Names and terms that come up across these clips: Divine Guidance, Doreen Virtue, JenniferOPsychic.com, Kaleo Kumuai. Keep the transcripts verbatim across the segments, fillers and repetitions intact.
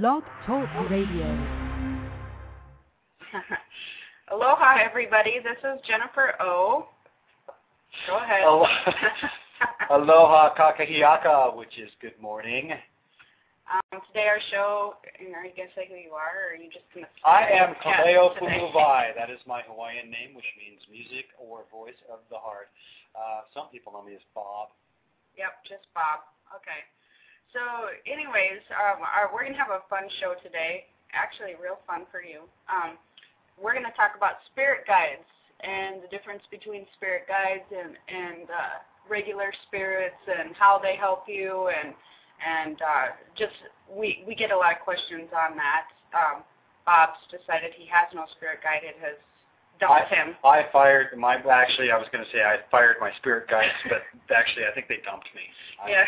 Blog Talk Radio. Aloha, everybody. This is Jennifer O. Go ahead. Aloha kakahiaka, which is good morning. Um, today our show, you know, you guys say who you are, or are you just going to... I am Kaleo Kumuai. That is my Hawaiian name, which means music or voice of the heart. Uh, some people know me as Bob. Yep, just Bob. Okay. So anyways, um, our, we're going to have a fun show today, actually real fun for you. Um, we're going to talk about spirit guides and the difference between spirit guides and, and uh, regular spirits and how they help you and... And uh, just we we get a lot of questions on that. Um, Bob's decided he has no spirit guide. It has dumped I, him. I fired my. Actually, I was going to say I fired my spirit guides, but actually, I think they dumped me. Yeah,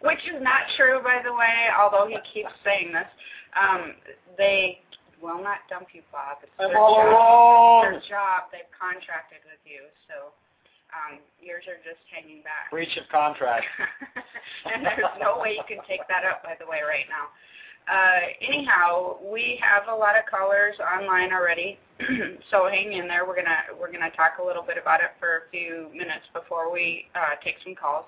which is not true, by the way. Although he keeps saying this, um, they will not dump you, Bob. It's their job. Their job. They've contracted with you, so. Um, yours are just hanging back. Breach of contract. And there's no way you can take that up, by the way, right now. Uh, anyhow, we have a lot of callers online already, so hang in there. We're gonna we're gonna talk a little bit about it for a few minutes before we uh, take some calls.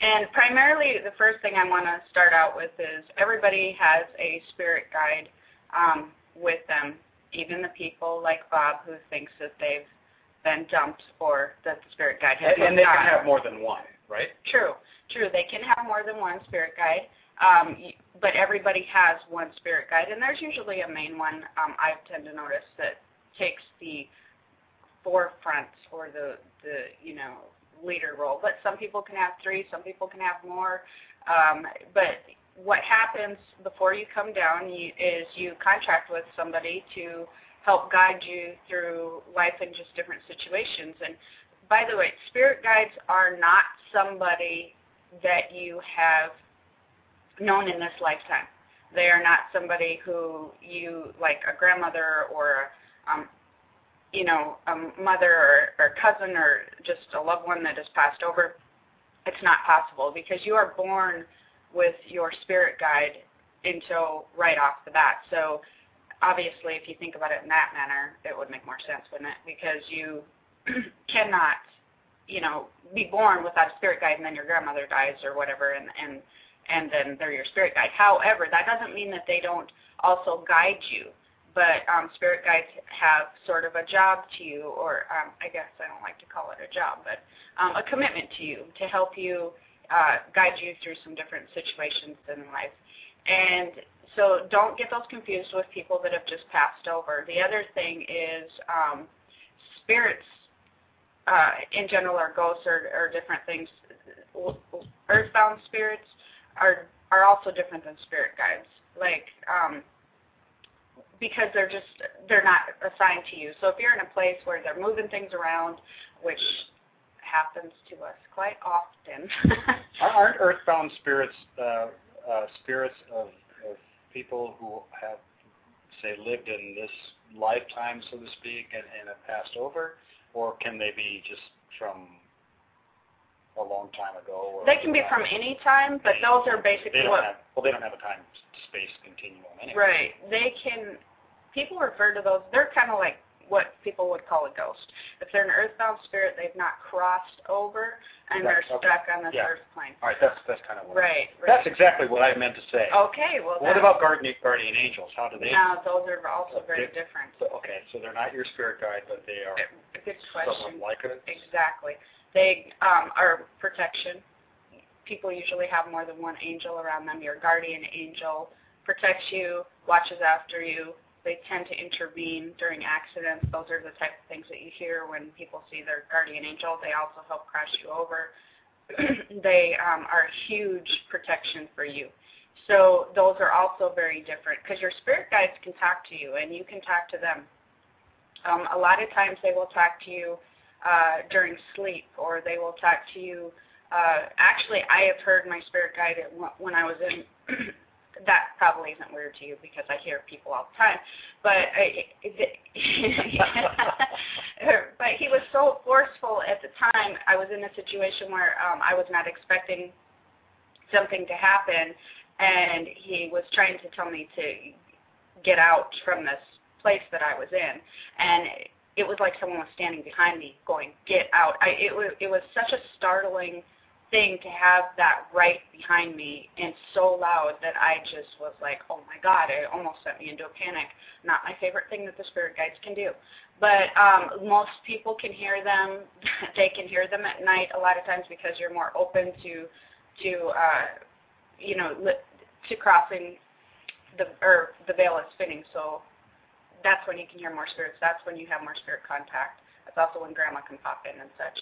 And primarily, the first thing I want to start out with is everybody has a spirit guide um, with them, even the people like Bob who thinks that they've been dumped or that the spirit guide has and, and they can have more than one, right? True, true. They can have more than one spirit guide, um, but everybody has one spirit guide, and there's usually a main one um, I tend to notice that takes the forefront or the, the you know, leader role. But some people can have three, some people can have more, um, but what happens before you come down you, is you contract with somebody to help guide you through life in just different situations. And by the way, spirit guides are not somebody that you have known in this lifetime. They are not somebody who you, like a grandmother or, um, you know, a mother or, or cousin or just a loved one that has passed over. It's not possible because you are born with your spirit guide until right off the bat. So obviously, if you think about it in that manner, it would make more sense, wouldn't it? Because you cannot, you know, be born without a spirit guide and then your grandmother dies or whatever, and, and, and then they're your spirit guide. However, that doesn't mean that they don't also guide you, but um, spirit guides have sort of a job to you, or um, I guess I don't like to call it a job, but um, a commitment to you to help you uh, guide you through some different situations in life. And so don't get those confused with people that have just passed over. The other thing is um, spirits uh, in general or ghosts or, or different things. Earthbound spirits are, are also different than spirit guides, like um, because they're just they're not assigned to you. So if you're in a place where they're moving things around, which happens to us quite often. Aren't earthbound spirits uh, uh, spirits of people who have, say, lived in this lifetime, so to speak, and, and have passed over, or can they be just from a long time ago? Or they can be from any time, but those are basically what... Have, well, they don't have a time-space continuum anyway. Right. They can... People refer to those... They're kind of like what people would call a ghost. If they're an earthbound spirit, they've not crossed over, and right. they're okay. stuck on this yeah. earth plane. All right, that's that's kind of what right, right. That's exactly what I meant to say. Okay, well. What about guardian guardian angels? How do they? No, those are also so very different. So, okay, so they're not your spirit guide, but they are. Good question. Like it. Exactly, they um, are protection. People usually have more than one angel around them. Your guardian angel protects you, watches after you. They tend to intervene during accidents. Those are the type of things that you hear when people see their guardian angel. They also help cross you over. They um, are a huge protection for you. So those are also very different because your spirit guides can talk to you and you can talk to them. Um, a lot of times they will talk to you uh, during sleep, or they will talk to you. Uh, actually, I have heard my spirit guide when I was in... That probably isn't weird to you because I hear people all the time, but I, but he was so forceful at the time. I was in a situation where um, I was not expecting something to happen, and he was trying to tell me to get out from this place that I was in, and it was like someone was standing behind me going, get out. I, it, was, it was such a startling thing to have that right behind me and so loud that I just was like, oh my God, it almost sent me into a panic. Not my favorite thing that the spirit guides can do. But um, most people can hear them. They can hear them at night a lot of times because you're more open to, to uh, you know, to crossing the, or the veil is thinning. So that's when you can hear more spirits. That's when you have more spirit contact. That's also when grandma can pop in and such.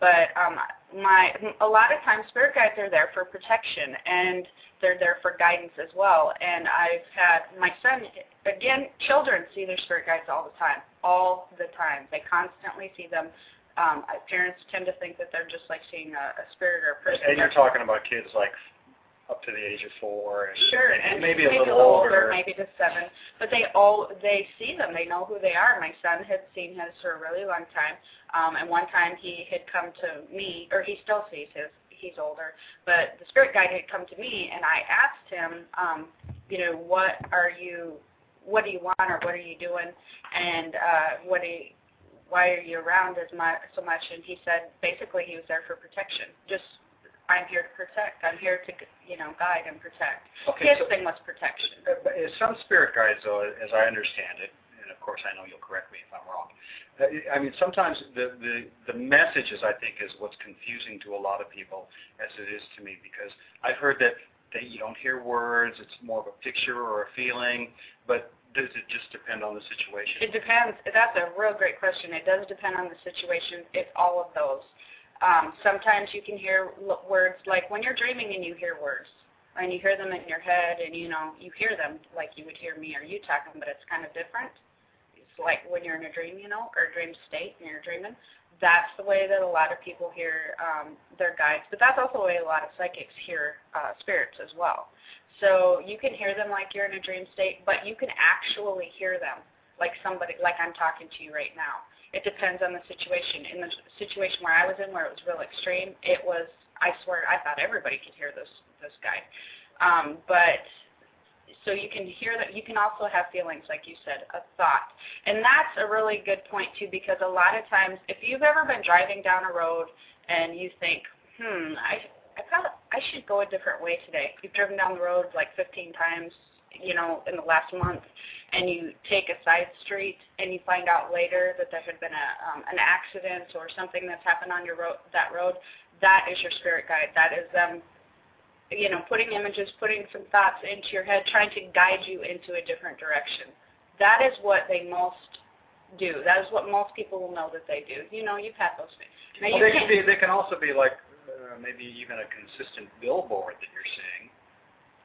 But um, my, a lot of times spirit guides are there for protection, and they're there for guidance as well. And I've had my son, again, children see their spirit guides all the time, all the time. They constantly see them. Um, parents tend to think that they're just like seeing a, a spirit or a person. And you're talking about kids like up to the age of four, and, sure, and, and maybe, maybe a little older, older, maybe to seven. But they all they see them. They know who they are. My son had seen his for a really long time, um, and one time he had come to me, or he still sees his. He's older, but the spirit guide had come to me, and I asked him, um, you know, what are you, what do you want, or what are you doing, and uh, what do you, why are you around as much so much? And he said basically he was there for protection, just. I'm here to protect. I'm here to, you know, guide and protect. Okay, his so thing was protection. Is some spirit guides, though, as I understand it, and of course I know you'll correct me if I'm wrong, I mean, sometimes the, the, the messages, I think, is what's confusing to a lot of people, as it is to me, because I've heard that they, you don't hear words, it's more of a picture or a feeling, but does it just depend on the situation? It depends. That's a real great question. It does depend on the situation. It's all of those. Um, sometimes you can hear l- words, like when you're dreaming and you hear words, and you hear them in your head, and you know, you hear them like you would hear me or you talking, but it's kind of different. It's like when you're in a dream, you know, or a dream state and you're dreaming. That's the way that a lot of people hear um, their guides, but that's also the way a lot of psychics hear uh, spirits as well. So you can hear them like you're in a dream state, but you can actually hear them like somebody, like I'm talking to you right now. It depends on the situation. In the situation where I was in, where it was real extreme, it was, I swear, I thought everybody could hear this this guy. Um, but, so you can hear that. You can also have feelings, like you said, a thought. And that's a really good point, too, because a lot of times, if you've ever been driving down a road and you think, hmm, I, I, probably, I should go a different way today. You've driven down the road like fifteen times, you know, in the last month, and you take a side street and you find out later that there had been a, um, an accident or something that's happened on your road, that road, that is your spirit guide. That is them, you know, putting images, putting some thoughts into your head, trying to guide you into a different direction. That is what they most do. That is what most people will know that they do. You know, you've had those things. Now, well, they, can be, they can also be like uh, maybe even a consistent billboard that you're seeing.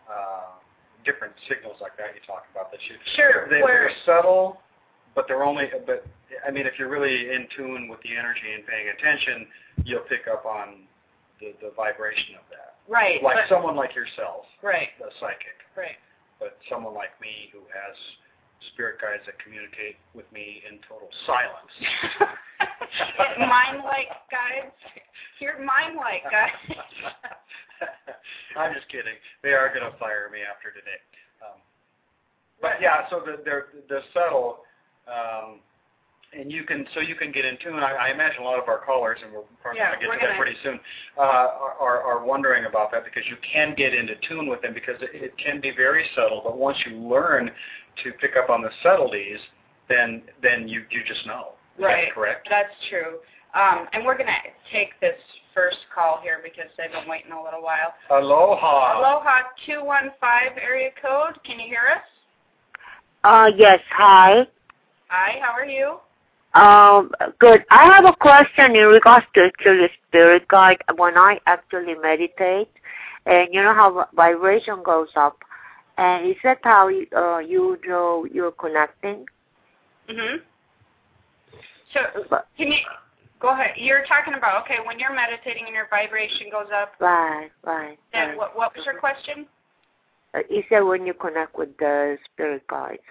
Uh, different signals like that you talk about that you sure they, they're subtle, but they're only but I mean if you're really in tune with the energy and paying attention, you'll pick up on the, the vibration of that, right? Like but, someone like yourself, right, a psychic, right? But someone like me who has spirit guides that communicate with me in total silence. Mime-like guides. You're mime-like guides. I'm just kidding. They are going to fire me after today. Um, but yeah, so the, they're they're subtle, um, and you can so you can get in tune. I, I imagine a lot of our callers, and we're probably yeah, going to get to that pretty soon, uh, are are wondering about that because you can get into tune with them because it, it can be very subtle. But once you learn to pick up on the subtleties, then then you you just know. Right. That's correct. That's true. Um, and we're going to take this first call here because they've been waiting a little while. Aloha. Aloha, two one five area code. Can you hear us? Uh, yes. Hi. Hi. How are you? Um, good. I have a question in regards to actually spirit guide. When I actually meditate, and you know how vibration goes up, and is that how you, uh, you know you're connecting? Mm-hmm. So can you go ahead? You're talking about okay when you're meditating and your vibration goes up. Right, right. Then right. What, what was your question? Uh, is that when you connect with the spirit guides?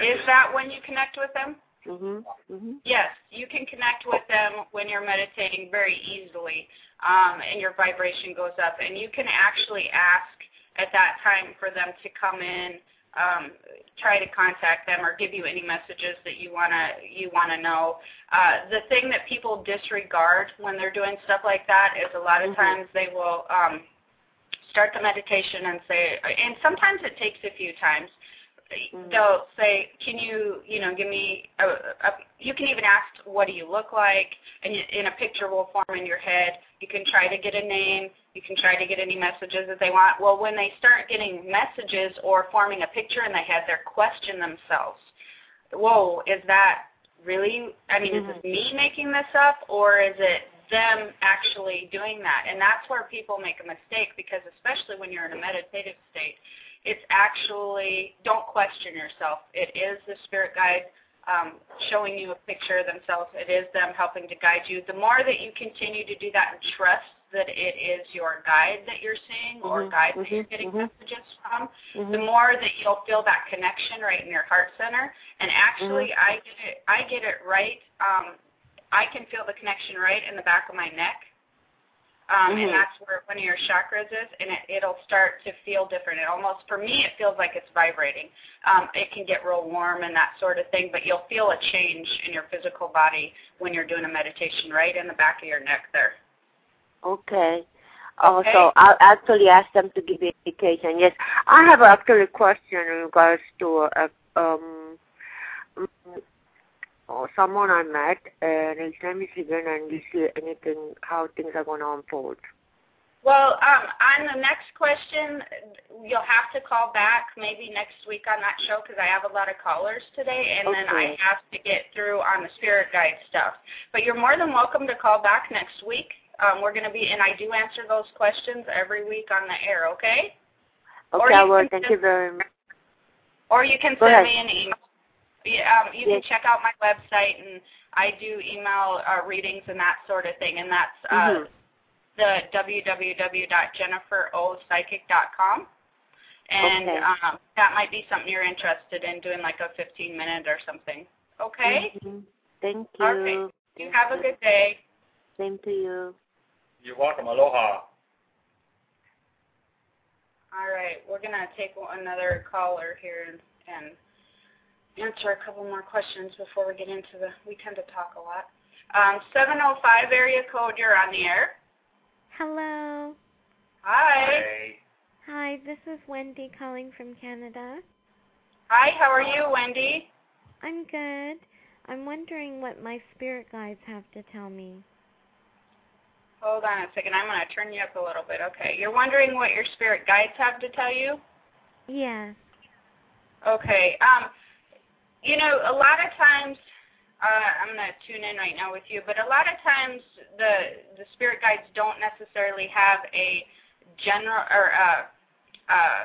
Is that when you connect with them? Mm-hmm. Mm-hmm. Yes, you can connect with them when you're meditating very easily, um, and your vibration goes up. And you can actually ask at that time for them to come in, um, try to contact them or give you any messages that you want to you want to know. Uh, the thing that people disregard when they're doing stuff like that is a lot of mm-hmm. times they will um, start the meditation and say, and sometimes it takes a few times, mm-hmm. they'll say, can you, you know, give me, a, a, you can even ask, what do you look like? And, you, and a picture will form in your head. You can try to get a name. You can try to get any messages that they want. Well, when they start getting messages or forming a picture in their head, they're questioning themselves. Whoa, is that really, I mean, mm-hmm. is this me making this up, or is it them actually doing that? And that's where people make a mistake, because especially when you're in a meditative state, it's actually, don't question yourself. It is the spirit guide um, showing you a picture of themselves. It is them helping to guide you. The more that you continue to do that and trust that it is your guide that you're seeing or mm-hmm. guide that mm-hmm. you're getting mm-hmm. messages from, mm-hmm. the more that you'll feel that connection right in your heart center. And actually, mm-hmm. I get it, I get it right. Um, I can feel the connection right in the back of my neck. Um, mm-hmm. And that's where one of your chakras is, and it, it'll start to feel different. It almost, for me, it feels like it's vibrating. Um, it can get real warm and that sort of thing, but you'll feel a change in your physical body when you're doing a meditation right in the back of your neck there. Okay. Oh, okay. So I'll actually ask them to give me an indication. Yes. I have actually a question in regards to uh, um, someone I met, and his name is Steven, and you see anything, how things are going to unfold. Well, um, on the next question, you'll have to call back maybe next week on that show, because I have a lot of callers today, and okay. then I have to get through on the spirit guide stuff. But you're more than welcome to call back next week. Um, we're going to be, and I do answer those questions every week on the air, okay? Okay, well, thank send, you very much. Or you can send me an email. Um, you yes. can check out my website, and I do email uh, readings and that sort of thing, and that's uh, mm-hmm. the w w w dot jennifer o psychic dot com. And okay. um, that might be something you're interested in, doing like a fifteen minute or something. Okay? Mm-hmm. Thank you. Okay. You thank have you. a good day. Same to you. You're welcome. Aloha. All right. We're going to take another caller here and... and answer a couple more questions before we get into the, we tend to talk a lot. Um, seven oh five area code, you're on the air. Hello. Hi. Hi. Hi, this is Wendy calling from Canada. Hi, how are you, Wendy? I'm good. I'm wondering what my spirit guides have to tell me. Hold on a second, I'm going to turn you up a little bit. Okay, you're wondering what your spirit guides have to tell you? Yeah. Okay, um... you know, a lot of times, uh, I'm going to tune in right now with you, but a lot of times the the spirit guides don't necessarily have a general or a, uh,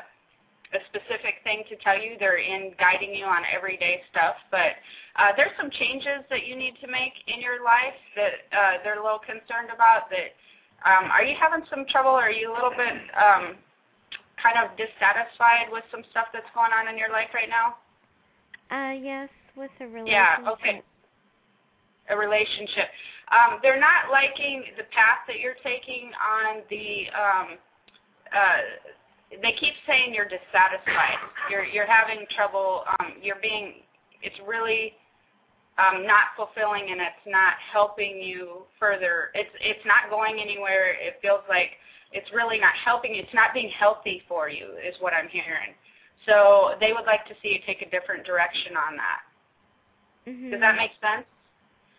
a specific thing to tell you. They're in guiding you on everyday stuff, but uh, there's some changes that you need to make in your life that uh, they're a little concerned about. That um, are you having some trouble? Or are you a little bit um, kind of dissatisfied with some stuff that's going on in your life right now? Uh, yes, with a relationship. Yeah, okay. A relationship. Um, they're not liking the path that you're taking on the, um, uh, they keep saying you're dissatisfied. You're, you're having trouble, um, you're being, it's really um, not fulfilling, and it's not helping you further. It's, it's not going anywhere. It feels like it's really not helping you. It's not being healthy for you is what I'm hearing. So they would like to see you take a different direction on that. Mm-hmm. Does that make sense?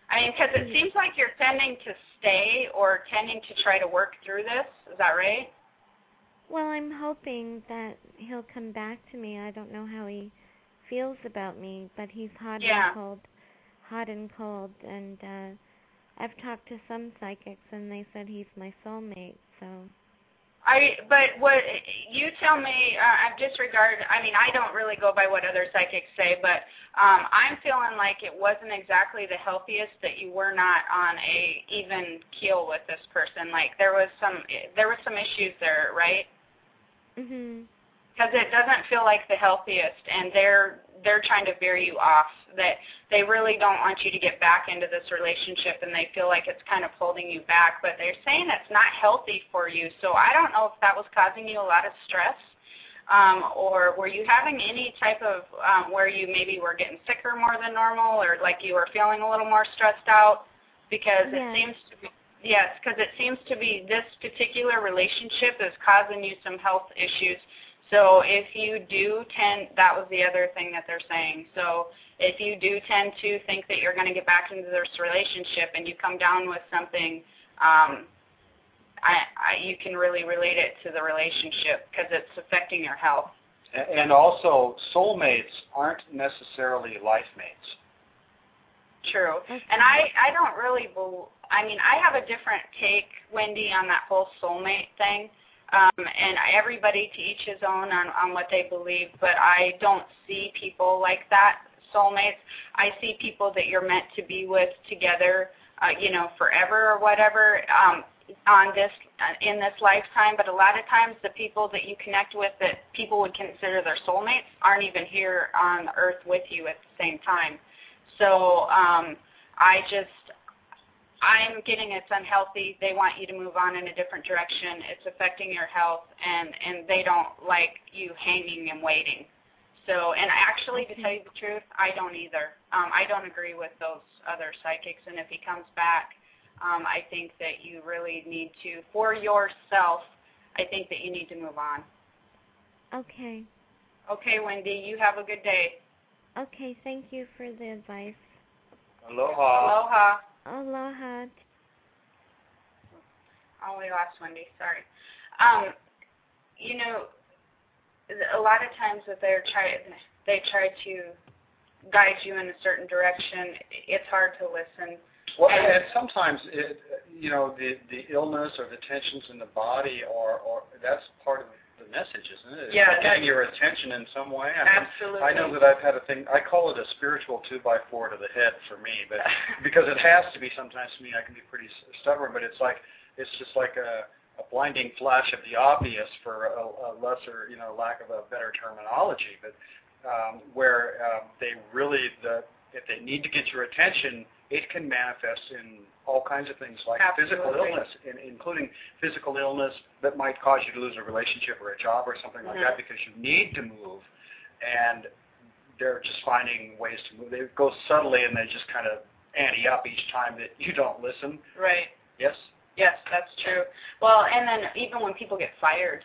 I mean, because it seems like you're tending to stay or tending to try to work through this. Is that right? Well, I'm hoping that he'll come back to me. I don't know how he feels about me, but he's hot yeah. and cold, hot and cold. And uh, I've talked to some psychics, and they said he's my soulmate, so... I, but what you tell me, uh, I've disregarded, I mean, I don't really go by what other psychics say, but um, I'm feeling like it wasn't exactly the healthiest, that you were not on a even keel with this person. Like, there was some, there was some issues there, right? Mm-hmm. Because it doesn't feel like the healthiest, and they're they're trying to veer you off, that they really don't want you to get back into this relationship, and they feel like it's kind of holding you back. But they're saying it's not healthy for you, so I don't know if that was causing you a lot of stress um, or were you having any type of um, where you maybe were getting sicker more than normal, or like you were feeling a little more stressed out? Because yeah. it seems to be, yes, because it seems to be this particular relationship is causing you some health issues. So if you do tend, that was the other thing that they're saying. So if you do tend to think that you're going to get back into this relationship and you come down with something, um, I, I, you can really relate it to the relationship because it's affecting your health. And also, soulmates aren't necessarily life mates. True. And I, I don't really, believe, I mean, I have a different take, Wendy, on that whole soulmate thing. Um, and everybody to each his own on, on what they believe, but I don't see people like that, soulmates. I see people that you're meant to be with together, uh, you know, forever or whatever, um, on this in this lifetime. But a lot of times the people that you connect with that people would consider their soulmates aren't even here on Earth with you at the same time. So um, I just... I'm getting it's unhealthy. They want you to move on in a different direction. It's affecting your health, and, and they don't like you hanging and waiting. So, and actually, to tell you the truth, I don't either. Um, I don't agree with those other psychics, and if he comes back, um, I think that you really need to, for yourself, I think that you need to move on. Okay. Okay, Wendy, you have a good day. Okay, thank you for the advice. Aloha. Aloha. Aloha. Oh, we lost Wendy. Sorry. Um, you know, a lot of times that they're try they try to guide you in a certain direction. It's hard to listen. Well, and, and sometimes it, you know, the the illness or the tensions in the body, or or that's part of the message, isn't it? It's yeah, getting your attention in some way. I mean, absolutely. I know that I've had a thing. I call it a spiritual two by four to the head for me, but because it has to be sometimes for me, I can be pretty stubborn. But it's like it's just like a, a blinding flash of the obvious for a, a lesser, you know, lack of a better terminology. But um, where um, they really, the if they need to get your attention, it can manifest in all kinds of things like absolutely. Physical illness, in, including physical illness that might cause you to lose a relationship or a job or something mm-hmm. like that because you need to move, and they're just finding ways to move. They go subtly, and they just kind of ante up each time that you don't listen. Right. Yes? Yes, that's true. Well, and then even when people get fired,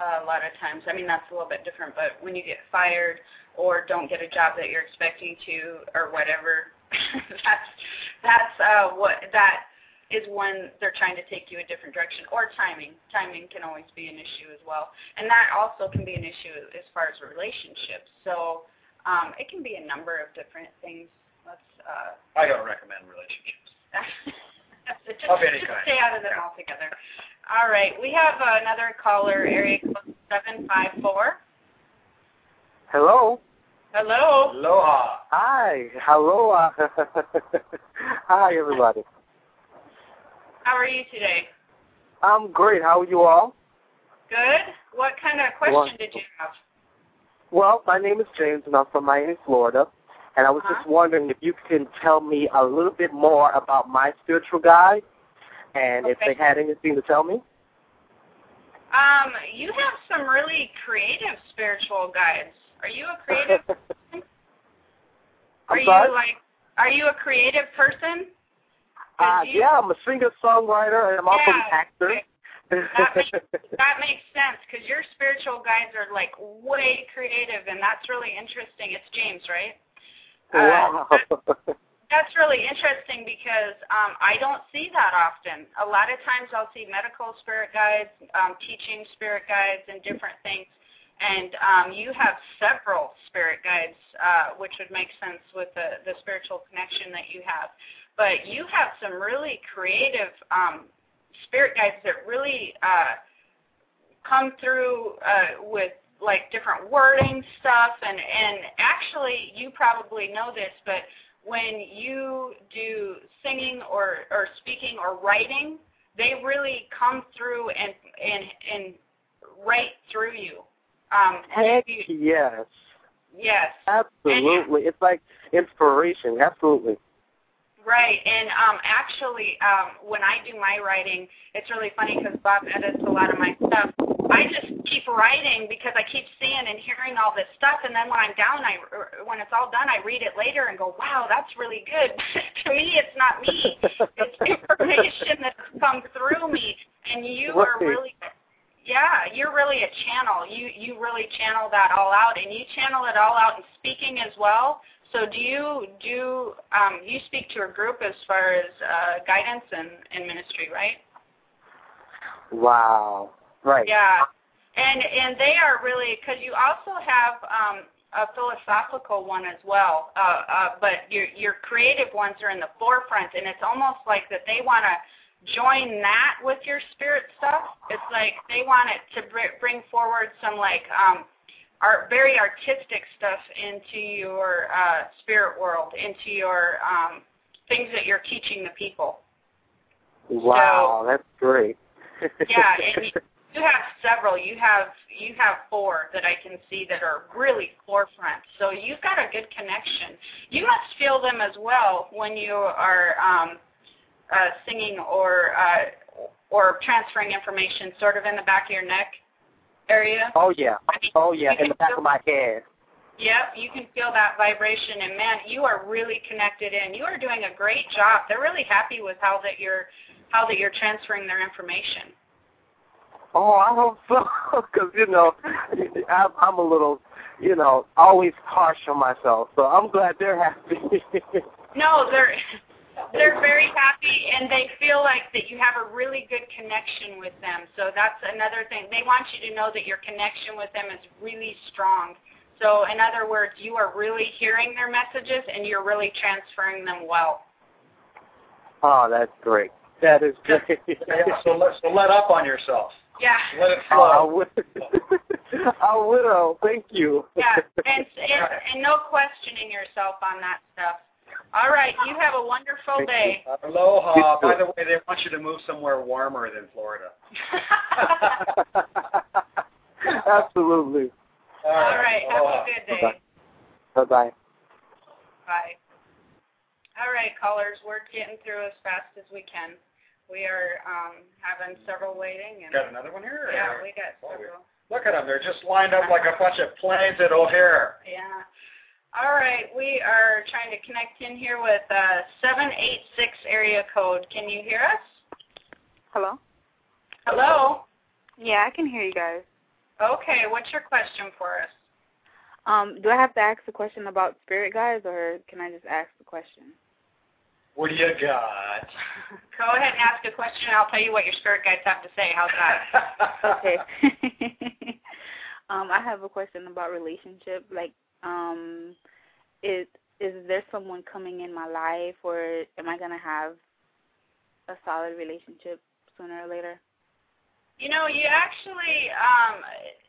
Uh, a lot of times, I mean, that's a little bit different, but when you get fired or don't get a job that you're expecting to or whatever, that's that's uh, what that is when they're trying to take you a different direction. Or timing. Timing can always be an issue as well. And that also can be an issue as far as relationships. So um, it can be a number of different things. Let's. Uh, I don't recommend relationships. Just, of any kind. Just stay out of them yeah. altogether. All right, we have another caller, area code seven five four. Hello. Hello. Aloha. Hi. Aloha. Hi, everybody. How are you today? I'm great. How are you all? Good. What kind of question Wonderful. Did you have? Well, my name is James, and I'm from Miami, Florida. And I was uh-huh. just wondering if you can tell me a little bit more about my spiritual guide. And okay. if they had anything to tell me? Um, you have some really creative spiritual guides. Are you a creative person? Are I'm sorry? You like are you a creative person? Uh, you... yeah, I'm a singer songwriter and I'm yeah, also an actor. Okay. That, makes, that makes sense because your spiritual guides are like way creative, and that's really interesting. It's James, right? Wow. Uh, That's really interesting because um, I don't see that often. A lot of times I'll see medical spirit guides, um, teaching spirit guides, and different things. And um, you have several spirit guides, uh, which would make sense with the, the spiritual connection that you have. But you have some really creative um, spirit guides that really uh, come through uh, with like different wording stuff. And, and actually, you probably know this, but when you do singing or, or speaking or writing, they really come through and and, and write through you. Um, Heck you, yes. Yes. Absolutely. And, it's like inspiration. Absolutely. Right. And um, actually, um, when I do my writing, it's really funny because Bob edits a lot of my stuff. I just keep writing because I keep seeing and hearing all this stuff, and then when I'm down, I, when it's all done, I read it later and go, wow, that's really good. To me, it's not me. It's information that's come through me, and you right. are really, yeah, you're really a channel. You, you really channel that all out, and you channel it all out in speaking as well. So do you do um, you speak to a group as far as uh, guidance and, and ministry, right? Wow. Right. Yeah, and and they are really, because you also have um, a philosophical one as well, uh, uh, but your your creative ones are in the forefront, and it's almost like that they want to join that with your spirit stuff. It's like they want it to br- bring forward some like um, art, very artistic stuff into your uh, spirit world, into your um, things that you're teaching the people. Wow, so, that's great. Yeah. And, You have several. You have you have four that I can see that are really forefront. So you've got a good connection. You must feel them as well when you are um, uh, singing or uh, or transferring information, sort of in the back of your neck area. Oh yeah, oh yeah, in the back of my head. Yep, you can feel that vibration, and man, you are really connected in. You are doing a great job. They're really happy with how that you're how that you're transferring their information. Oh, I hope so, because, you know, I'm a little, you know, always harsh on myself, so I'm glad they're happy. No, they're they're very happy, and they feel like that you have a really good connection with them, so that's another thing. They want you to know that your connection with them is really strong. So, in other words, you are really hearing their messages, and you're really transferring them well. Oh, that's great. That is great. Yeah, so, let, so let up on yourself. Yeah. Let it flow. I will. Thank you. Yeah, and, and, and no questioning yourself on that stuff. All right, you have a wonderful Thank day. You. Aloha. By the way, they want you to move somewhere warmer than Florida. Absolutely. All right, All right. have Aloha. a good day. Bye-bye. Bye. All right, callers, we're getting through as fast as we can. We are um, having several waiting. And got another one here? Yeah, we got several. Look at them. They're just lined up like a bunch of planes at O'Hare. Yeah. All right. We are trying to connect in here with uh, seven eight six area code. Can you hear us? Hello? Hello? Yeah, I can hear you guys. Okay. What's your question for us? Um, do I have to ask the question about spirit guides, or can I just ask the question? What do you got? Go ahead and ask a question, and I'll tell you what your spirit guides have to say. How's that? Okay. um, I have a question about relationship. Like, um, is, is there someone coming in my life, or am I going to have a solid relationship sooner or later? You know, you actually um,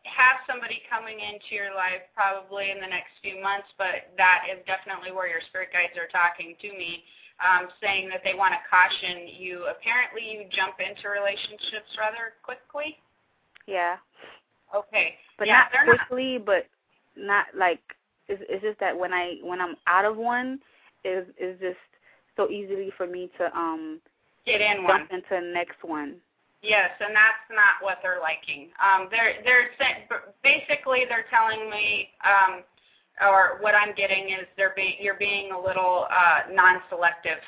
have somebody coming into your life probably in the next few months, but that is definitely where your spirit guides are talking to me, um, saying that they want to caution you. Apparently you jump into relationships rather quickly. Yeah. Okay. But yeah, not quickly, not... but not like, it's, it's just that when, I, when I'm out of one, it's, it's just so easily for me to um, get in jump one. into the next one. Yes, and that's not what they're liking. Um, they're they're basically they're telling me, um, or what I'm getting is they're being you're being a little uh, non-selective.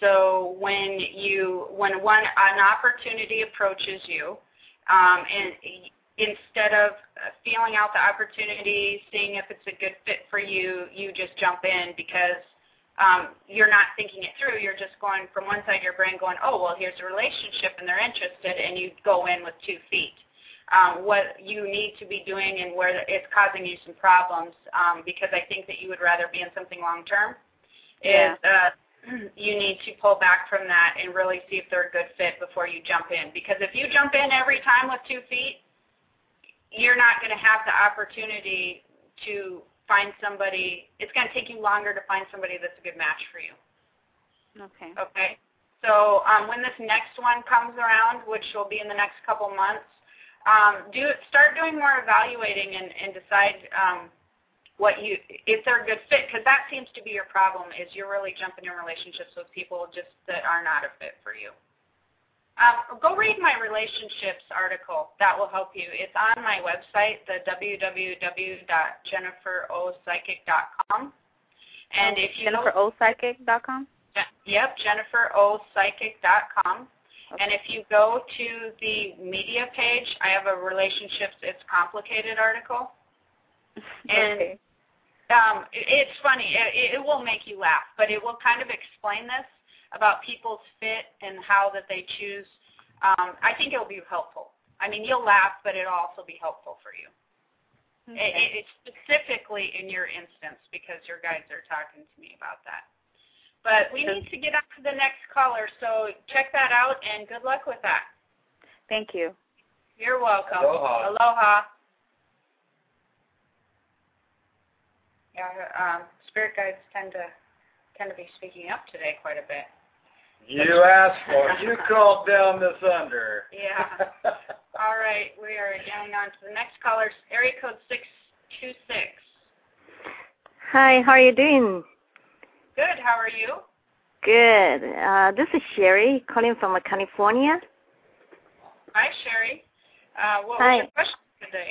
So when you when one an opportunity approaches you, um, and instead of feeling out the opportunity, seeing if it's a good fit for you, you just jump in because. Um, you're not thinking it through. You're just going from one side of your brain going, oh, well, here's a relationship, and they're interested, and you go in with two feet. Um, what you need to be doing and where it's causing you some problems, um, because I think that you would rather be in something long-term, yeah. is uh, you need to pull back from that and really see if they're a good fit before you jump in. Because if you jump in every time with two feet, you're not going to have the opportunity to find somebody. It's going to take you longer to find somebody that's a good match for you. Okay. Okay. So um, when this next one comes around, which will be in the next couple months, um, do start doing more evaluating and, and decide um, what you if they're a good fit, because that seems to be your problem is you're really jumping in relationships with people just that are not a fit for you. Um, go read my relationships article. That will help you. It's on my website, the w w w dot jennifer o psychic dot com. And if you jennifer o psychic dot com? Yep, jennifer o psychic dot com. Okay. And if you go to the media page, I have a relationships it's complicated article. Okay. And um, it's funny. It, it will make you laugh, but it will kind of explain this about people's fit and how that they choose. Um, I think it will be helpful. I mean, you'll laugh, but it'll also be helpful for you. Okay. It, it's specifically in your instance because your guides are talking to me about that. But we need to get on to the next caller, so check that out, and good luck with that. Thank you. You're welcome. Aloha. Aloha. Yeah, um, spirit guides tend to tend to be speaking up today quite a bit. You asked for it. You called down the thunder. Yeah. All right, we are going on to the next caller, area code six two six. Hi, how are you doing? Good. How are you? Good. Uh, this is Sherry calling from California. Hi, Sherry. Uh, what Hi. was your question today?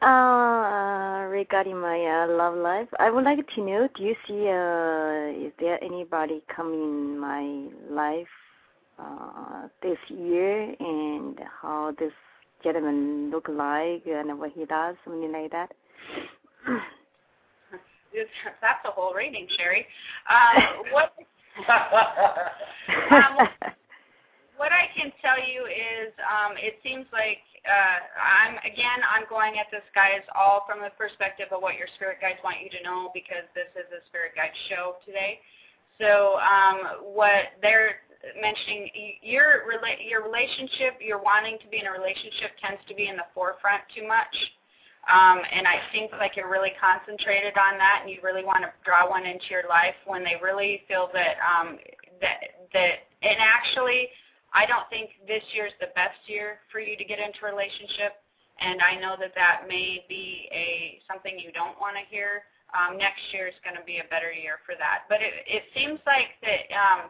Uh, regarding my uh, love life, I would like to know, do you see, uh, is there anybody coming in my life uh, this year, and how this gentleman look like and what he does, something like that? It's, that's a whole reading, Sherry. Um, what, um, what I can tell you is um, it seems like, uh, I'm again, I'm going at this, guys, all from the perspective of what your spirit guides want you to know because this is a spirit guide show today. So um, what they're mentioning, your, rela- your relationship, you're wanting to be in a relationship tends to be in the forefront too much. Um, and I think like you're really concentrated on that, and you really want to draw one into your life when they really feel that um, that that. And actually, I don't think this year's the best year for you to get into a relationship. And I know that that may be a something you don't want to hear. Um, next year is going to be a better year for that. But it, it seems like that um,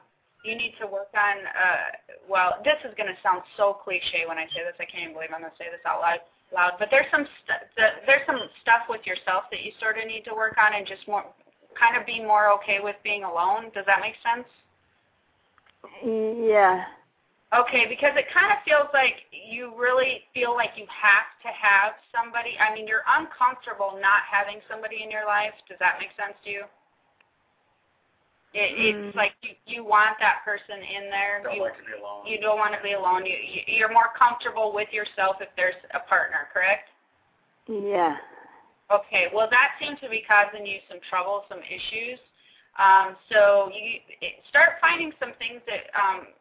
you need to work on. Uh, well, this is going to sound so cliche when I say this. I can't even believe I'm going to say this out loud. Loud, but there's some st- the, there's some stuff with yourself that you sort of need to work on and just more, kind of be more okay with being alone. Does that make sense? Yeah. Okay, because it kind of feels like you really feel like you have to have somebody. I mean, you're uncomfortable not having somebody in your life. Does that make sense to you? It, it's like you, you want that person in there. Don't you, like to be alone. You don't want to be alone. You, you, you're more comfortable with yourself if there's a partner, correct? Yeah. Okay. Well, that seems to be causing you some trouble, some issues. Um, so you it, start finding some things that um,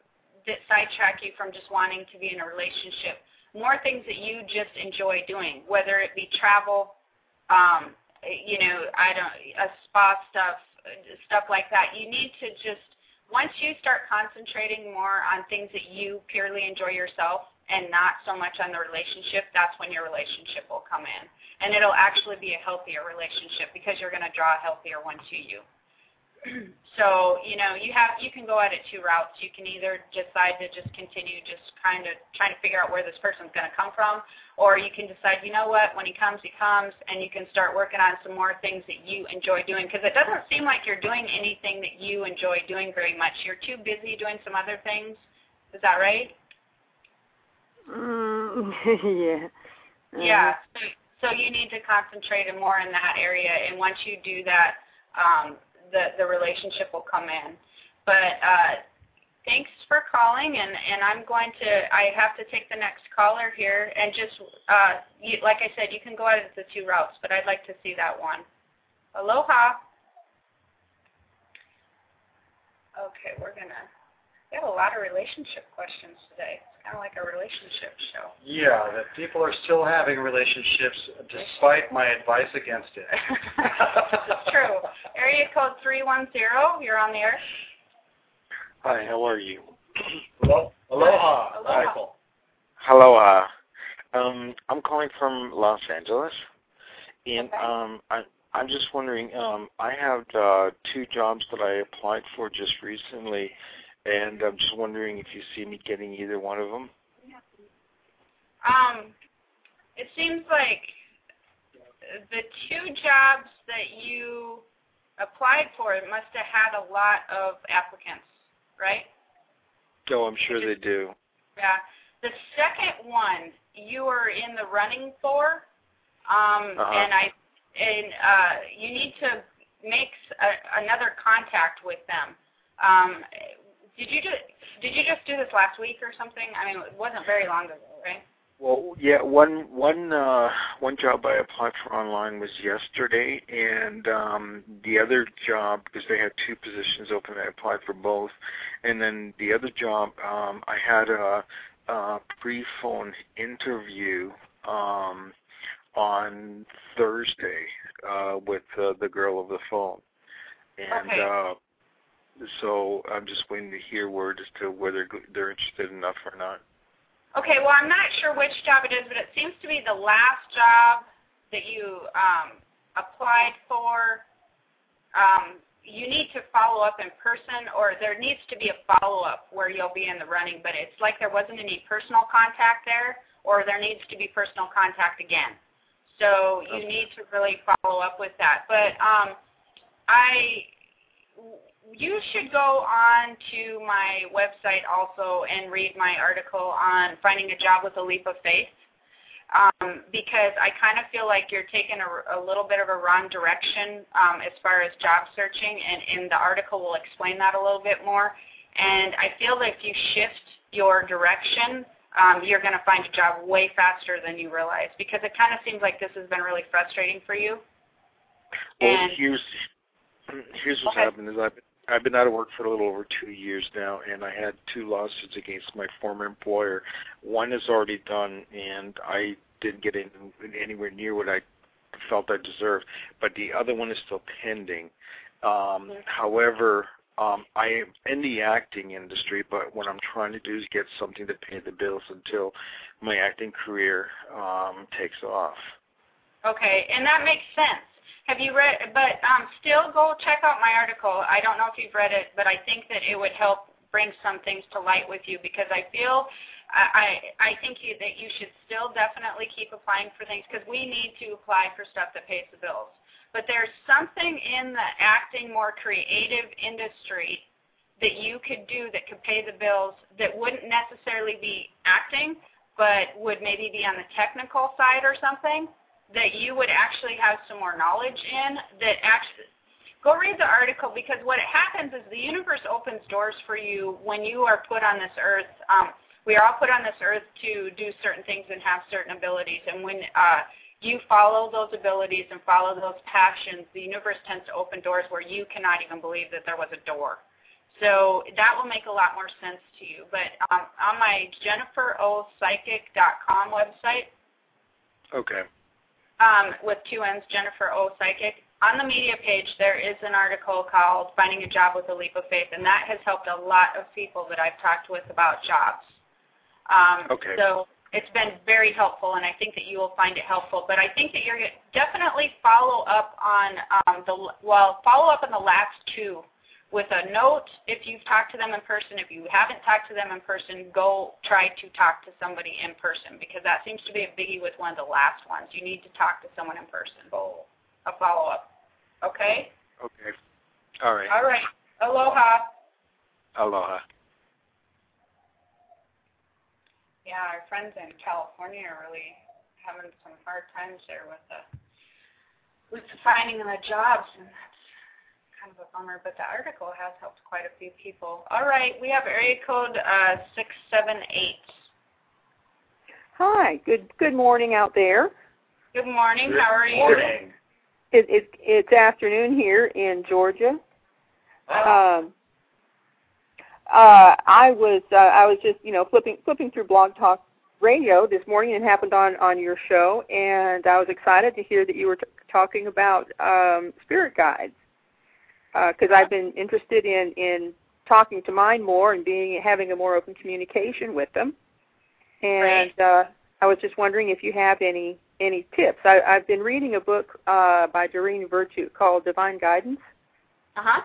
that sidetrack you from just wanting to be in a relationship. More things that you just enjoy doing, whether it be travel, um, you know, I don't, uh, spa stuff. stuff like that. You need to just, once you start concentrating more on things that you purely enjoy yourself and not so much on the relationship, that's when your relationship will come in. And it'll actually be a healthier relationship because you're going to draw a healthier one to you. So, you know, you have you can go at it two routes. You can either decide to just continue just kind of trying to figure out where this person's going to come from, or you can decide, you know what, when he comes, he comes, and you can start working on some more things that you enjoy doing, because it doesn't seem like you're doing anything that you enjoy doing very much. You're too busy doing some other things. Is that right? Mm, yeah. Yeah. So, so you need to concentrate more in that area, and once you do that, um, The, the relationship will come in. But uh, thanks for calling, and, and I'm going to, I have to take the next caller here, and just, uh, you, like I said, you can go at it the two routes, but I'd like to see that one. Aloha. Okay, we're going to, we have a lot of relationship questions today. It's kind of like a relationship show. Yeah, that people are still having relationships despite my advice against it. It's true. Area code three one zero, you're on the air. Hi, how are you? Hello. Aloha. Aloha. Michael. Aloha. Um, I'm calling from Los Angeles, and okay. um, I, I'm just wondering, um, I have uh, two jobs that I applied for just recently, And I'm just wondering if you see me getting either one of them. Um, it seems like the two jobs that you applied for must have had a lot of applicants, right? Oh, I'm sure they do. Yeah. The second one you are in the running for, um, uh-huh. and I and uh, you need to make a, another contact with them. Um, did you just did you just do this last week or something? I mean, it wasn't very long ago, right? Well, yeah, one one uh, one job I applied for online was yesterday, and um, the other job, because they had two positions open, I applied for both, and then the other job, um, I had a, a pre-phone interview um, on Thursday uh, with uh, the girl over the phone, and okay. uh, so I'm just waiting to hear word as to whether they're interested enough or not. Okay, well, I'm not sure which job it is, but it seems to be the last job that you um, applied for. Um, you need to follow up in person, or there needs to be a follow-up where you'll be in the running, but it's like there wasn't any personal contact there, or there needs to be personal contact again. So you okay. need to really follow up with that. But um, I... you should go on to my website also and read my article on finding a job with a leap of faith, um, because I kind of feel like you're taking a, a little bit of a wrong direction um, as far as job searching, and, and the article will explain that a little bit more. And I feel that if you shift your direction, um, you're going to find a job way faster than you realize, because it kind of seems like this has been really frustrating for you. Well, and here's, here's what's okay. happened is I've been I've been out of work for a little over two years now, and I had two lawsuits against my former employer. One is already done, and I didn't get in anywhere near what I felt I deserved, but the other one is still pending. Um, however, um, I am in the acting industry, but what I'm trying to do is get something to pay the bills until my acting career um, takes off. Okay, and that makes sense. Have you read, but um, still go check out my article. I don't know if you've read it, but I think that it would help bring some things to light with you, because I feel, I I, I think you, that you should still definitely keep applying for things, because we need to apply for stuff that pays the bills. But there's something in the acting, more creative industry that you could do that could pay the bills that wouldn't necessarily be acting, but would maybe be on the technical side or something, that you would actually have some more knowledge in. That actually, go read the article, because what happens is the universe opens doors for you when you are put on this earth. Um, we are all put on this earth to do certain things and have certain abilities, and when uh, you follow those abilities and follow those passions, the universe tends to open doors where you cannot even believe that there was a door. So that will make a lot more sense to you. But um, on my Jennifer O Psychic dot com website, okay. Um, with two N's, Jennifer O. Psychic. On the media page, there is an article called Finding a Job with a Leap of Faith, and that has helped a lot of people that I've talked with about jobs. Um, okay. So it's been very helpful, and I think that you will find it helpful. But I think that you're going to definitely follow up on um, the, well, follow up on the last two with a note if you've talked to them in person. If you haven't talked to them in person, go try to talk to somebody in person, because that seems to be a biggie with one of the last ones. You need to talk to someone in person. Go a follow-up. Okay? Okay. All right. All right. Aloha. Aloha. Yeah, our friends in California are really having some hard times there with the, with the finding of the jobs, and that's kind of a bummer, but the article has helped quite a few people. All right, we have area code uh, six seven eight. Hi, good good morning out there. Good morning, good how are you? Morning. It, it, it's afternoon here in Georgia. Oh. Um, uh, I was uh, I was just you know flipping flipping through Blog Talk Radio this morning, and happened on, on your show, and I was excited to hear that you were t- talking about um, spirit guides. Because uh, I've been interested in, in talking to mine more and being having a more open communication with them, and right. uh, I was just wondering if you have any any tips. I, I've been reading a book uh, by Doreen Virtue called Divine Guidance, uh huh,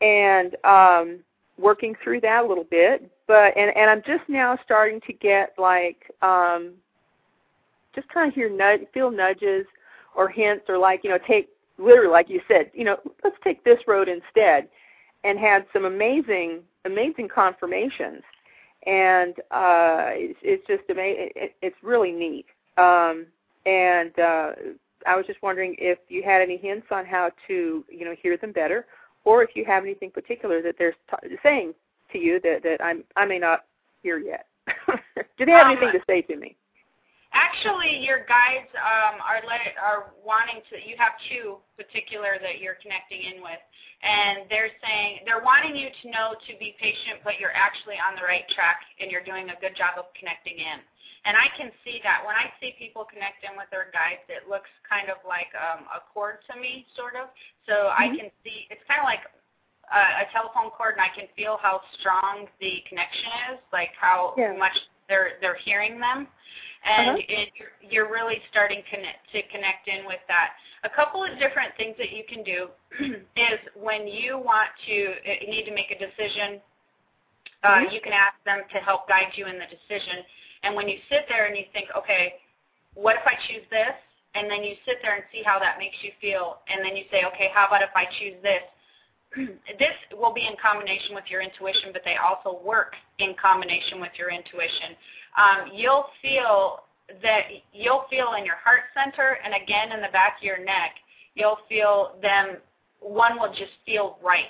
and um, working through that a little bit, but and, and I'm just now starting to get like um, just kind of hear nudge, feel nudges or hints or like, you know, take literally like you said, you know, let's take this road instead, and had some amazing, amazing confirmations, and uh, it's, it's just amazing. It, it's really neat. Um, and uh, I was just wondering if you had any hints on how to, you know, hear them better, or if you have anything particular that they're t- saying to you that, that I'm, I may not hear yet. Do they have um, anything to say to me? Actually, your guides um, are let, are wanting to, you have two particular that you're connecting in with, and they're saying, they're wanting you to know to be patient, but you're actually on the right track, and you're doing a good job of connecting in. And I can see that. When I see people connect in with their guides, it looks kind of like um, a cord to me, sort of. So mm-hmm. I can see, it's kind of like a, a telephone cord, and I can feel how strong the connection is, like how yeah. much they're they're hearing them. And uh-huh. it, you're really starting connect, to connect in with that. A couple of different things that you can do is when you want to you need to make a decision, uh, mm-hmm. you can ask them to help guide you in the decision. And when you sit there and you think, okay, what if I choose this? And then you sit there and see how that makes you feel. And then you say, okay, how about if I choose this? This will be in combination with your intuition, but they also work in combination with your intuition. Um, you'll feel that you'll feel in your heart center, and again in the back of your neck, you'll feel them. One will just feel right.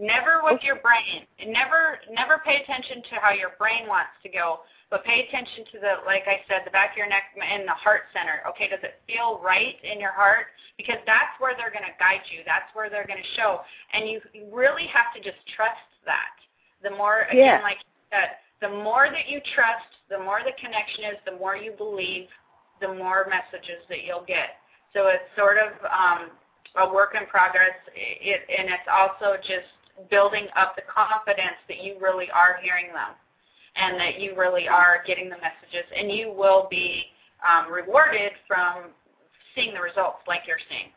Never with your brain. Never, never pay attention to how your brain wants to go, but pay attention to the, like I said, the back of your neck and the heart center. Okay, does it feel right in your heart? Because that's where they're going to guide you. That's where they're going to show. And you really have to just trust that. The more, again, yeah. like you said, the more that you trust, the more the connection is, the more you believe, the more messages that you'll get. So it's sort of um, a work in progress, it, and it's also just building up the confidence that you really are hearing them, and that you really are getting the messages, and you will be um, rewarded from seeing the results like you're seeing.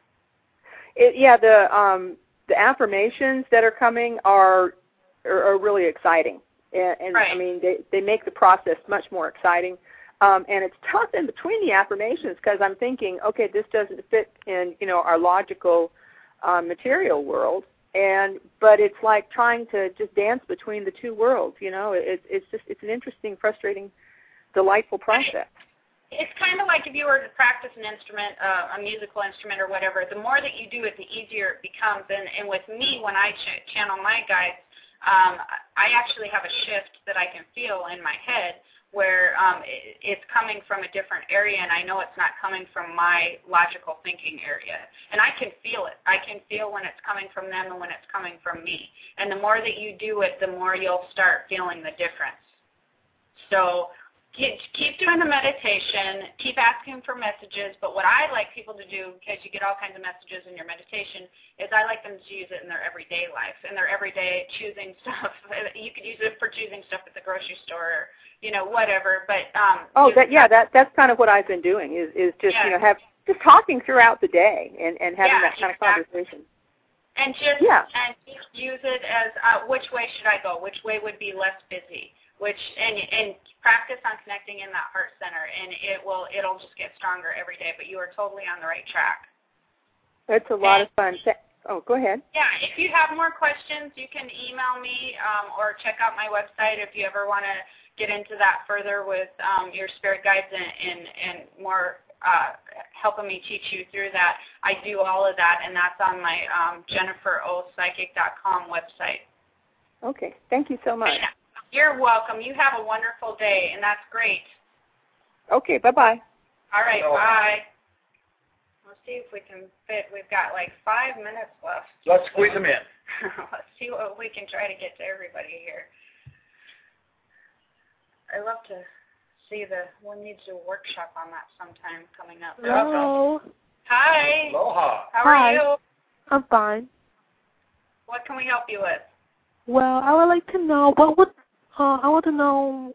It, yeah, the um, the affirmations that are coming are are, are really exciting, and, and right. I mean they, they make the process much more exciting. Um, and it's tough in between the affirmations because I'm thinking, okay, this doesn't fit in you know our logical uh, material world. And but it's like trying to just dance between the two worlds, you know. It's it's just it's an interesting, frustrating, delightful process. It's kind of like if you were to practice an instrument, uh, a musical instrument or whatever. The more that you do it, the easier it becomes. And and with me, when I ch- channel my guides, um, I actually have a shift that I can feel in my head where um, it, it's coming from a different area, and I know it's not coming from my logical thinking area. And I can feel it. I can feel when it's coming from them and when it's coming from me. And the more that you do it, the more you'll start feeling the difference. So keep, keep doing the meditation. Keep asking for messages. But what I like people to do, because you get all kinds of messages in your meditation, is I like them to use it in their everyday life, in their everyday choosing stuff. You could use it for choosing stuff at the grocery store, or you know, whatever, but... Um, oh, that, yeah, that, that's kind of what I've been doing is, is just, yeah. you know, have just talking throughout the day and, and having yeah, that kind exactly. of conversation. And just, yeah. and just use it as, uh, which way should I go? Which way would be less busy? Which and and practice on connecting in that heart center, and it will, it'll just get stronger every day, but you are totally on the right track. That's a lot and, of fun. Oh, go ahead. Yeah, if you have more questions, you can email me um, or check out my website if you ever want to get into that further with um, your spirit guides and, and, and more uh, helping me teach you through that. I do all of that, and that's on my um, Jennifer O Psychic dot com website. Okay, thank you so much. Yeah. You're welcome. You have a wonderful day, and that's great. Okay, bye-bye. All right, Hello. Bye. Let's see if we can fit. We've got like five minutes left. Let's squeeze them in. Let's see what we can try to get to everybody here. I love to see the, we'll need to do a workshop on that sometime coming up. Hello. Hi. Aloha. How Hi. Are you? I'm fine. What can we help you with? Well, I would like to know, what would, uh, I want to know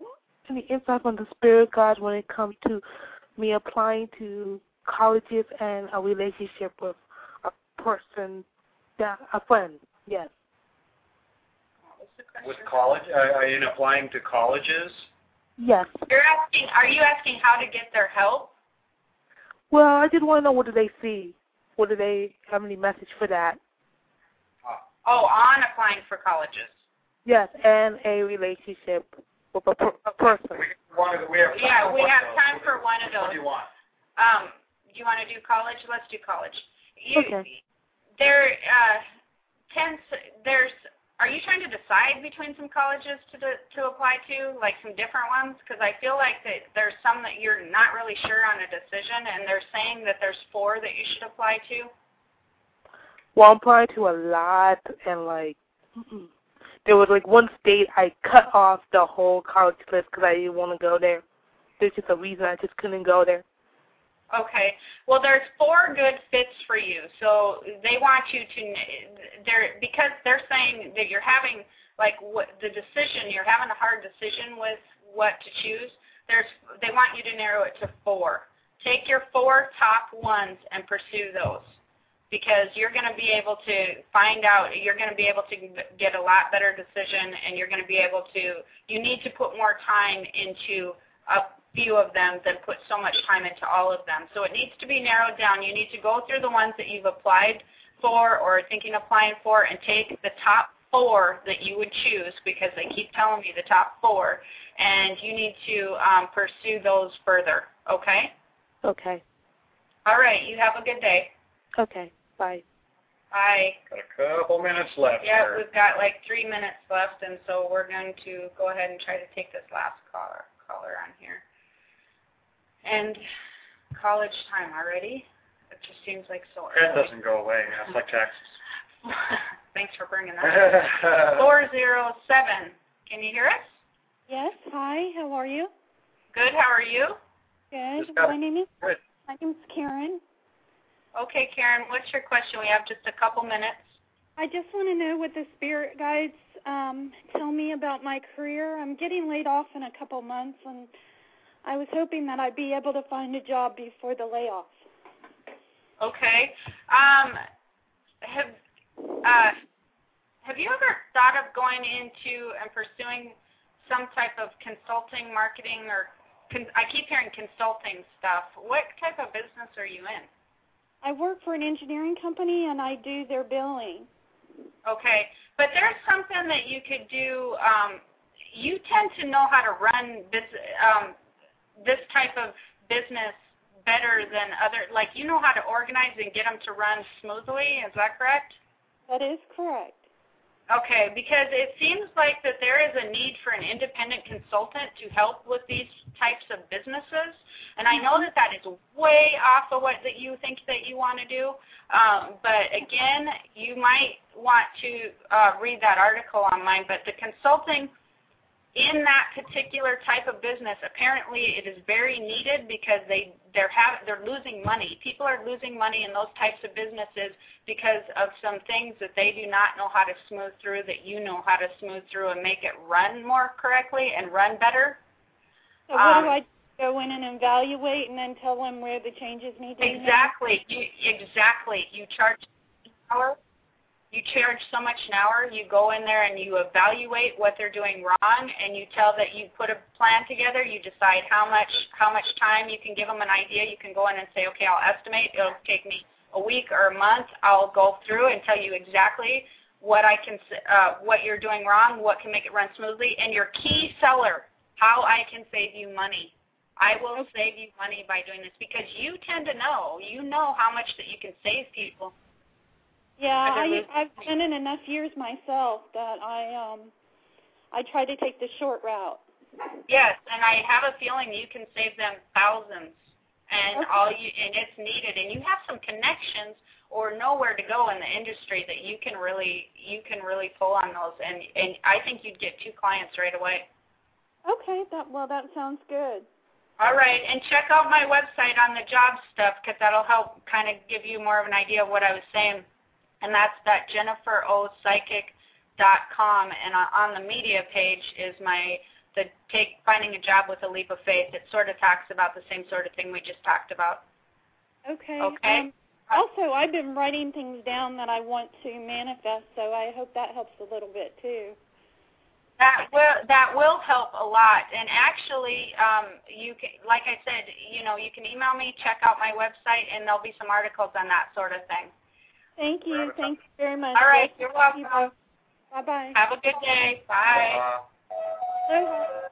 any insight from the spirit guide when it comes to me applying to colleges and a relationship with a person, that, a friend, yes. With college, uh, in applying to colleges? Yes. You're asking, are you asking how to get their help? Well, I just want to know, what do they see? What do they, have any message for that? Oh, on applying for colleges. Yes, and a relationship with a, per a person. One the, we have yeah, we have time those. for one of those. What do you want? Um, do you want to do college? Let's do college. You, okay. There, uh, tends, there's, are you trying to decide between some colleges to the, to apply to, like some different ones? Because I feel like that there's some that you're not really sure on a decision, and they're saying that there's four that you should apply to. Well, I'm applying to a lot, and like mm-mm. there was like one state I cut off the whole college list because I didn't want to go there. There's just a reason I just couldn't go there. Okay. Well, there's four good fits for you. So they want you to, they're, because they're saying that you're having, like, what, the decision, you're having a hard decision with what to choose. There's, they want you to narrow it to four. Take your four top ones and pursue those, because you're going to be able to find out, you're going to be able to get a lot better decision, and you're going to be able to, you need to put more time into a few of them than put so much time into all of them. So it needs to be narrowed down. You need to go through the ones that you've applied for or are thinking of applying for and take the top four that you would choose, because they keep telling me the top four, and you need to um, pursue those further, okay? Okay. All right, you have a good day. Okay, bye. Bye. Got a couple minutes left. Yeah, here. We've got like three minutes left, and so we're going to go ahead and try to take this last caller, caller on here. And college time already. It just seems like so early. That doesn't go away. That's like taxes. Thanks for bringing that up. four zero seven. Can you hear us? Yes. Hi. How are you? Good. How are you? Good. My name is Good. My name's Karen. Okay, Karen. What's your question? We have just a couple minutes. I just want to know what the spirit guides um, tell me about my career. I'm getting laid off in a couple months, and I was hoping that I'd be able to find a job before the layoff. Okay. Um, have uh, Have you ever thought of going into and pursuing some type of consulting, marketing, or con I keep hearing consulting stuff. What type of business are you in? I work for an engineering company, and I do their billing. Okay. But there's something that you could do. Um, you tend to know how to run business, um, this type of business better than other. Like, you know how to organize and get them to run smoothly. Is that correct? That is correct. Okay, because it seems like that there is a need for an independent consultant to help with these types of businesses, and I know that that is way off of what that you think that you want to do, um, but again, you might want to uh, read that article online, but the consulting in that particular type of business, apparently it is very needed because they, they're, have, they're losing money. People are losing money in those types of businesses because of some things that they do not know how to smooth through, that you know how to smooth through and make it run more correctly and run better. So what um, do I go in and evaluate and then tell them where the changes need to be? Exactly. You, exactly. You charge power. You charge so much an hour, you go in there and you evaluate what they're doing wrong, and you tell that you put a plan together, you decide how much how much time you can give them an idea. You can go in and say, okay, I'll estimate. It'll take me a week or a month. I'll go through and tell you exactly what I can, uh, what you're doing wrong, what can make it run smoothly, and your key seller, how I can save you money. I will save you money by doing this, because you tend to know. You know how much that you can save people. Yeah, I, I've been in enough years myself that I um, I try to take the short route. Yes, and I have a feeling you can save them thousands, and okay. all you and it's needed. And you have some connections or nowhere to go in the industry that you can really you can really pull on those. And and I think you'd get two clients right away. Okay, that well that sounds good. All right, and check out my website on the job stuff, because that'll help kind of give you more of an idea of what I was saying. And that's that Jennifer O Psychic dot com, and on the media page is my the take finding a job with a leap of faith. It sort of talks about the same sort of thing we just talked about. Okay. Okay. Um, also, I've been writing things down that I want to manifest, so I hope that helps a little bit too. That will that will help a lot. And actually, um, you can, like I said, you know, you can email me, check out my website, and there'll be some articles on that sort of thing. Thank you. Thanks very much. All right. Yes. You're welcome. Bye bye. Have a good day. Bye. Bye. Bye.